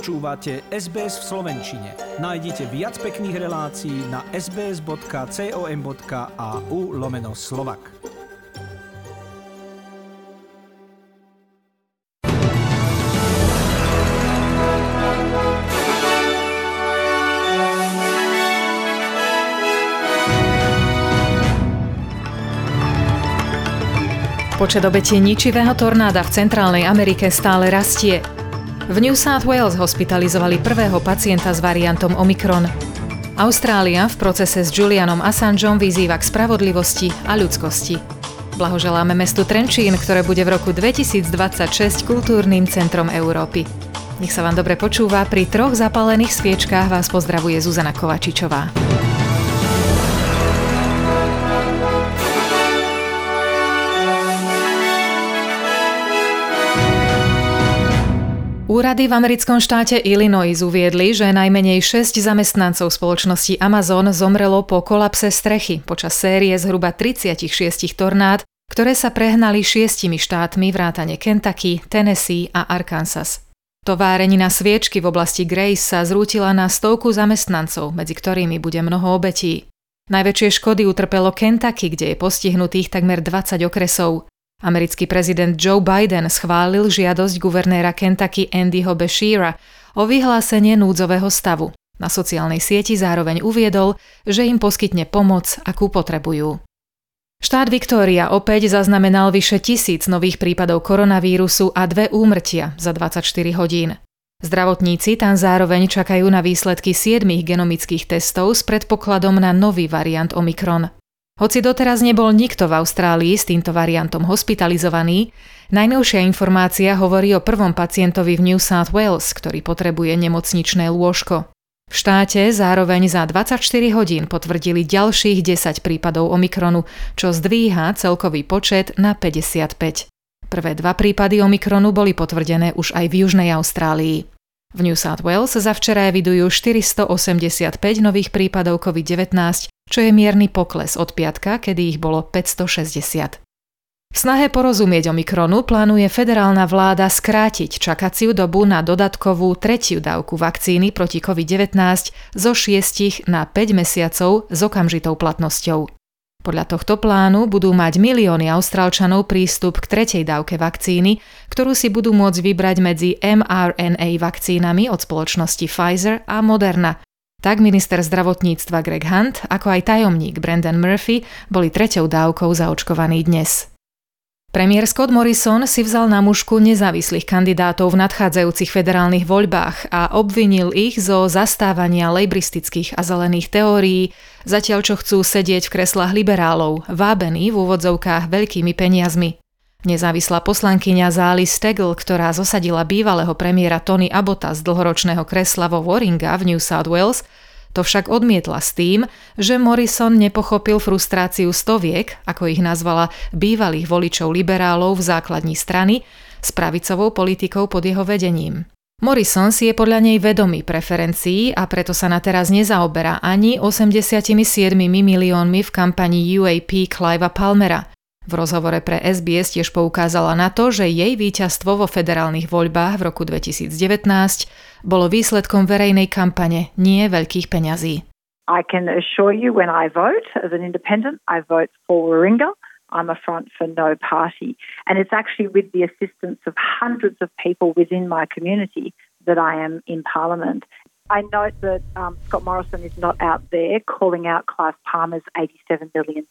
Počúvate SBS v slovenčine. Nájdite viac pekných relácií na sbs.com.au/slovak. Počet obetí ničivého tornáda v centrálnej Amerike stále rastie. V New South Wales hospitalizovali prvého pacienta s variantom Omicron. Austrália v procese s Julianom Assangeom vyzýva k spravodlivosti a ľudskosti. Blahoželáme mestu Trenčín, ktoré bude v roku 2026 kultúrnym centrom Európy. Nech sa vám dobre počúva, pri 3 zapálených sviečkách vás pozdravuje Zuzana Kovačičová. Úrady v americkom štáte Illinois uviedli, že najmenej 6 zamestnancov spoločnosti Amazon zomrelo po kolapse strechy počas série zhruba 36 tornád, ktoré sa prehnali 6 štátmi vrátane Kentucky, Tennessee a Arkansas. Továreň na sviečky v oblasti Grace sa zrútila na 100 zamestnancov, medzi ktorými bude mnoho obetí. Najväčšie škody utrpelo Kentucky, kde je postihnutých takmer 20 okresov. Americký prezident Joe Biden schválil žiadosť guvernéra Kentucky Andyho Beshira o vyhlásenie núdzového stavu. Na sociálnej sieti zároveň uviedol, že im poskytne pomoc, akú potrebujú. Štát Victoria opäť zaznamenal vyše 1000 nových prípadov koronavírusu a 2 úmrtia za 24 hodín. Zdravotníci tam zároveň čakajú na výsledky 7 genomických testov s predpokladom na nový variant Omikron. Hoci doteraz nebol nikto v Austrálii s týmto variantom hospitalizovaný, najnovšia informácia hovorí o prvom pacientovi v New South Wales, ktorý potrebuje nemocničné lôžko. V štáte zároveň za 24 hodín potvrdili ďalších 10 prípadov Omikronu, čo zdvíha celkový počet na 55. Prvé 2 prípady Omikronu boli potvrdené už aj v Južnej Austrálii. V New South Wales za včera evidujú 485 nových prípadov COVID-19, čo je mierny pokles od piatka, kedy ich bolo 560. V snahe porozumieť Omikronu plánuje federálna vláda skrátiť čakaciu dobu na dodatkovú 3. dávku vakcíny proti COVID-19 zo 6 na 5 mesiacov s okamžitou platnosťou. Podľa tohto plánu budú mať milióny Austrálčanov prístup k 3. dávke vakcíny, ktorú si budú môcť vybrať medzi mRNA vakcínami od spoločnosti Pfizer a Moderna. Tak minister zdravotníctva Greg Hunt, ako aj tajomník Brendan Murphy boli 3. dávkou zaočkovaní dnes. Premiér Scott Morrison si vzal na mušku nezávislých kandidátov v nadchádzajúcich federálnych voľbách a obvinil ich zo zastávania lejbristických a zelených teórií, zatiaľ čo chcú sedieť v kreslách liberálov, vábení v úvodzovkách veľkými peniazmi. Nezávislá poslankyňa Zali Stegl, ktorá zosadila bývalého premiéra Tony Abota z dlhoročného kresla vo Warringa v New South Wales, to však odmietla s tým, že Morrison nepochopil frustráciu stoviek, ako ich nazvala, bývalých voličov liberálov v základni strany, s pravicovou politikou pod jeho vedením. Morrison si je podľa nej vedomý preferencií a preto sa na teraz nezaoberá ani 87 miliónmi v kampani UAP Clivea Palmera. V rozhovore pre SBS tiež poukázala na to, že jej víťazstvo vo federálnych voľbách v roku 2019 bolo výsledkom verejnej kampane, nie veľkých peňazí. I can assure you when I vote as an independent, I vote for Warringah. I'm a front for no party. And it's actually with the assistance of hundreds of people within my community that I am in Parliament. I note that Scott Morrison is not out there calling out Clive Palmer's $87 million.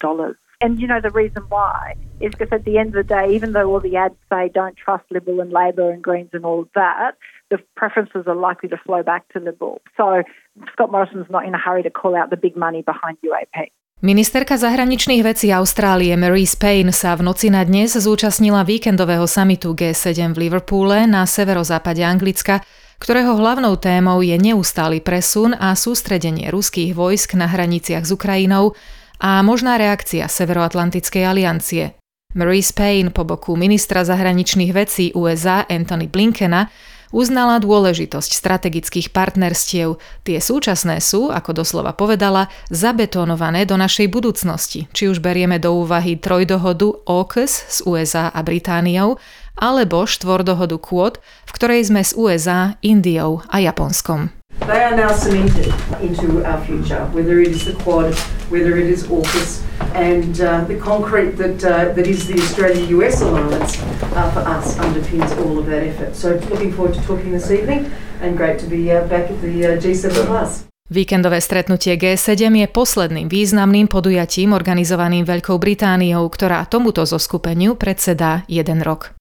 And you know the reason why is because at the end of the day, even though all the ads say don't trust Liberal and Labor and Greens and all of that, the preferences are likely to flow back to Liberal. So Scott Morrison's not in a hurry to call out the big money behind UAP. Ministerka zahraničných vecí Austrálie Marise Payne sa v noci na dnes zúčastnila víkendového samitu G7 v Liverpoole na severozápade Anglicka, ktorého hlavnou témou je neustály presun a sústredenie ruských vojsk na hraniciach s Ukrajinou a možná reakcia Severoatlantickej aliancie. Marise Payne po boku ministra zahraničných vecí USA Anthony Blinkena uznala dôležitosť strategických partnerstiev. Tie súčasné sú, ako doslova povedala, zabetonované do našej budúcnosti, či už berieme do úvahy trojdohodu AUKUS s USA a Britániou, alebo štvordohodu Quad, v ktorej sme s USA, Indiou a Japonskom. They are now cemented into our future, whether it is the Quad, whether it is AUKUS, and the concrete that is the Australia-US alliance for us underpins all of that effort. So looking forward to talking this evening and great to be back at the G7 Plus. Víkendové stretnutie G7 je posledným významným podujatím organizovaným Veľkou Britániou, ktorá tomuto zoskupeniu predsedá 1 rok.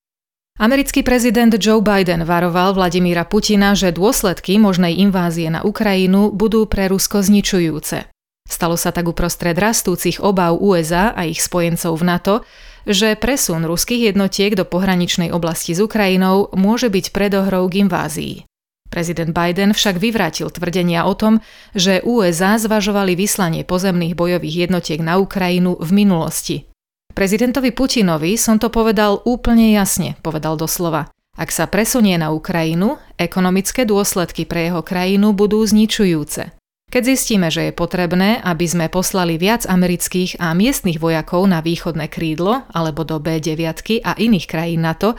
Americký prezident Joe Biden varoval Vladimíra Putina, že dôsledky možnej invázie na Ukrajinu budú pre Rusko zničujúce. Stalo sa tak uprostred rastúcich obáv USA a ich spojencov v NATO, že presun ruských jednotiek do pohraničnej oblasti s Ukrajinou môže byť predohrou k invázii. Prezident Biden však vyvrátil tvrdenia o tom, že USA zvažovali vyslanie pozemných bojových jednotiek na Ukrajinu v minulosti. Prezidentovi Putinovi som to povedal úplne jasne, povedal doslova. Ak sa presunie na Ukrajinu, ekonomické dôsledky pre jeho krajinu budú zničujúce. Keď zistíme, že je potrebné, aby sme poslali viac amerických a miestnych vojakov na východné krídlo alebo do B9 a iných krajín NATO,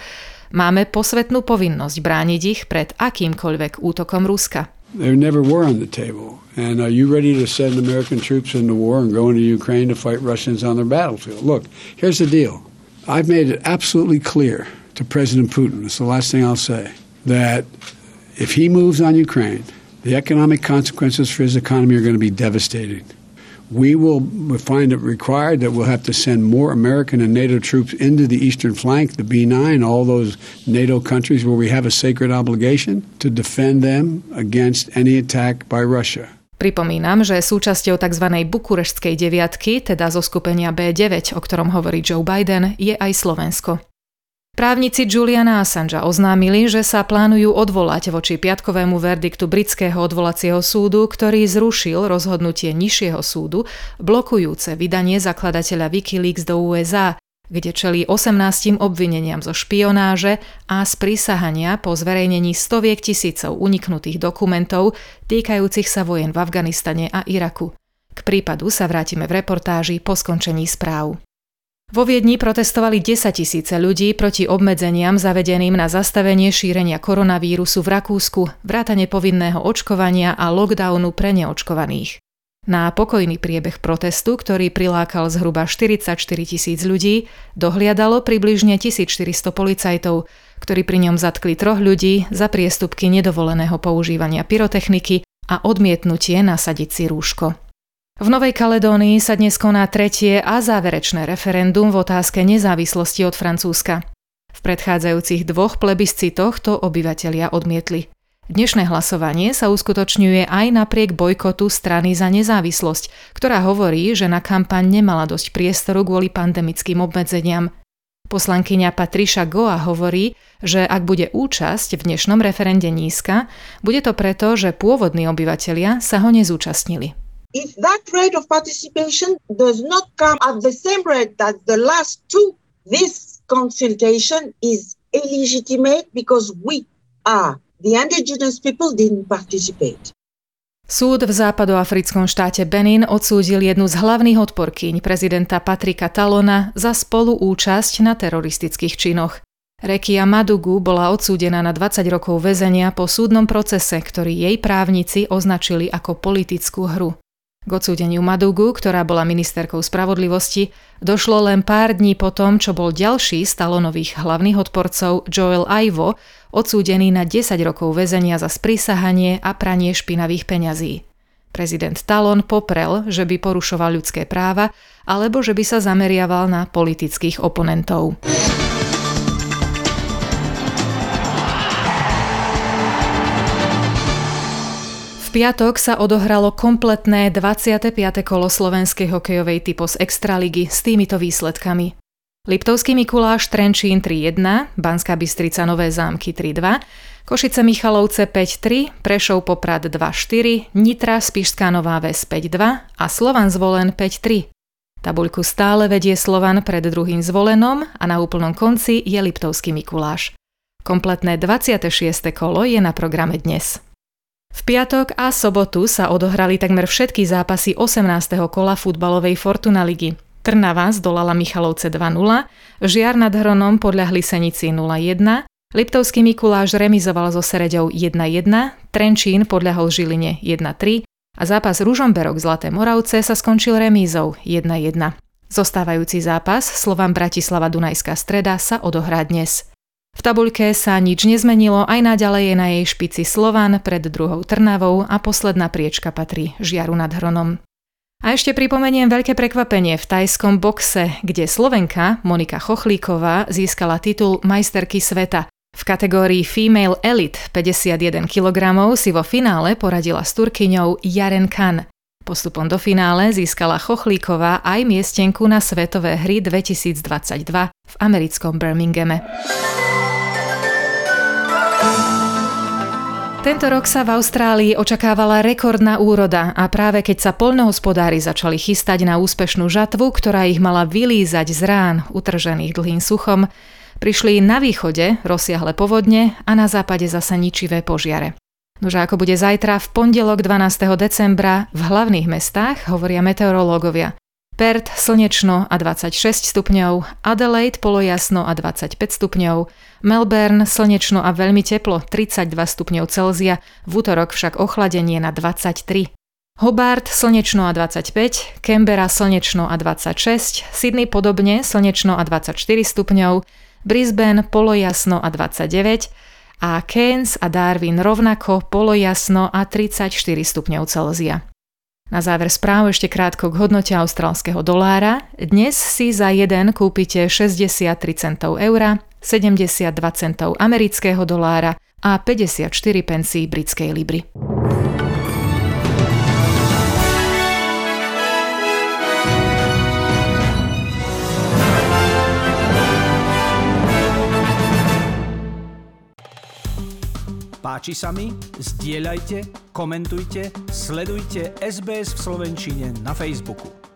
máme posvetnú povinnosť brániť ich pred akýmkoľvek útokom Ruska. There never were on the table. And are you ready to send American troops into war and go into Ukraine to fight Russians on their battlefield? Look, here's the deal. I've made it absolutely clear to President Putin, it's the last thing I'll say, that if he moves on Ukraine, the economic consequences for his economy are going to be devastating. We will find it required that we'll have to send more American and NATO troops into the eastern flank, the B9, all those NATO countries where we have a sacred obligation to defend them against any attack by Russia. Pripomínam, že súčasťou tzv. Bukurešskej deviatky, teda zo skupenia B9, o ktorom hovorí Joe Biden, je aj Slovensko. Právnici Juliana Assangea oznámili, že sa plánujú odvolať voči piatkovému verdiktu britského odvolacieho súdu, ktorý zrušil rozhodnutie nižšieho súdu, blokujúce vydanie zakladateľa WikiLeaks do USA, kde čelí 18 obvineniam zo špionáže a sprísahania po zverejnení stoviek tisícov uniknutých dokumentov týkajúcich sa vojen v Afganistane a Iraku. K prípadu sa vrátime v reportáži po skončení správ. Vo Viedni protestovali 10 000 ľudí proti obmedzeniam zavedeným na zastavenie šírenia koronavírusu v Rakúsku, vrátane povinného očkovania a lockdownu pre neočkovaných. Na pokojný priebeh protestu, ktorý prilákal zhruba 44 000 ľudí, dohliadalo približne 1400 policajtov, ktorí pri ňom zatkli 3 ľudí za priestupky nedovoleného používania pyrotechniky a odmietnutie nasadiť si rúško. V Novej Kaledónii sa dnes koná 3. a záverečné referendum v otázke nezávislosti od Francúzska. V predchádzajúcich 2 plebiscitoch to obyvatelia odmietli. Dnešné hlasovanie sa uskutočňuje aj napriek bojkotu strany za nezávislosť, ktorá hovorí, že na kampaň nemala dosť priestoru kvôli pandemickým obmedzeniam. Poslankyňa Patricia Goa hovorí, že ak bude účasť v dnešnom referende nízka, bude to preto, že pôvodní obyvatelia sa ho nezúčastnili. If that rate of participation does not come at the same rate as the last two, this consultation is illegitimate because we are the indigenous people didn't participate. Súd v západoafrickom štáte Benin odsúdil jednu z hlavných odporkyň prezidenta Patrika Talona za spoluúčasť na teroristických činoch. Rekia Madugu bola odsúdená na 20 rokov väzenia po súdnom procese, ktorý jej právnici označili ako politickú hru. K odsúdeniu Madugu, ktorá bola ministerkou spravodlivosti, došlo len pár dní po tom, čo bol ďalší z Talonových hlavných odporcov Joel Ivo odsúdený na 10 rokov väzenia za sprísahanie a pranie špinavých peňazí. Prezident Talon poprel, že by porušoval ľudské práva alebo že by sa zameriaval na politických oponentov. V piatok sa odohralo kompletné 25. kolo slovenskej hokejovej Typos Extraligy s týmito výsledkami. Liptovský Mikuláš Trenčín 3-1, Banská Bystrica Nové Zámky 3-2, Košice Michalovce 5-3, Prešov Poprad 2-4, Nitra Spišská Nová Ves 5-2 a Slovan Zvolen 5-3. Tabuľku stále vedie Slovan pred druhým Zvolenom a na úplnom konci je Liptovský Mikuláš. Kompletné 26. kolo je na programe dnes. V piatok a sobotu sa odohrali takmer všetky zápasy 18. kola futbalovej Fortuna ligy. Trnava zdolala Michalovce 2-0, Žiar nad Hronom podľahli Senici 0-1, Liptovský Mikuláš remizoval so Sereďou 1-1, Trenčín podľahol Žiline 1-3 a zápas Ružomberok Zlaté Moravce sa skončil remízou 1-1. Zostávajúci zápas Slovan Bratislava Dunajská Streda sa odohrá dnes. V tabuľke sa nič nezmenilo, aj naďalej je na jej špici Slovan pred druhou Trnavou a posledná priečka patrí Žiaru nad Hronom. A ešte pripomeniem veľké prekvapenie v thajskom boxe, kde Slovenka Monika Chochlíková získala titul majsterky sveta. V kategórii Female Elite 51 kg si vo finále poradila s Turkyňou Jaren Khan. Postupom do finále získala Chochlíková aj miestenku na Svetové hry 2022 v americkom Birminghame. Tento rok sa v Austrálii očakávala rekordná úroda a práve keď sa poľnohospodári začali chystať na úspešnú žatvu, ktorá ich mala vylízať z rán utržených dlhým suchom, prišli na východe rozsiahle povodne a na západe zasa ničivé požiare. Nože ako bude zajtra v pondelok 12. decembra v hlavných mestách, hovoria meteorológovia. Perth slnečno a 26 stupňov, Adelaide polojasno a 25 stupňov, Melbourne slnečno a veľmi teplo 32 stupňov Celzia, v utorok však ochladenie na 23. Hobart slnečno a 25, Canberra slnečno a 26, Sydney podobne slnečno a 24 stupňov, Brisbane polojasno a 29 a Cairns a Darwin rovnako polojasno a 34 stupňov Celzia. Na záver správ ešte krátko k hodnote austrálskeho dolára. Dnes si za 1 kúpite 63 centov eura, 72 centov amerického dolára a 54 pencí britskej libry. Páči sa mi? Zdieľajte, komentujte, sledujte SBS v slovenčine na Facebooku.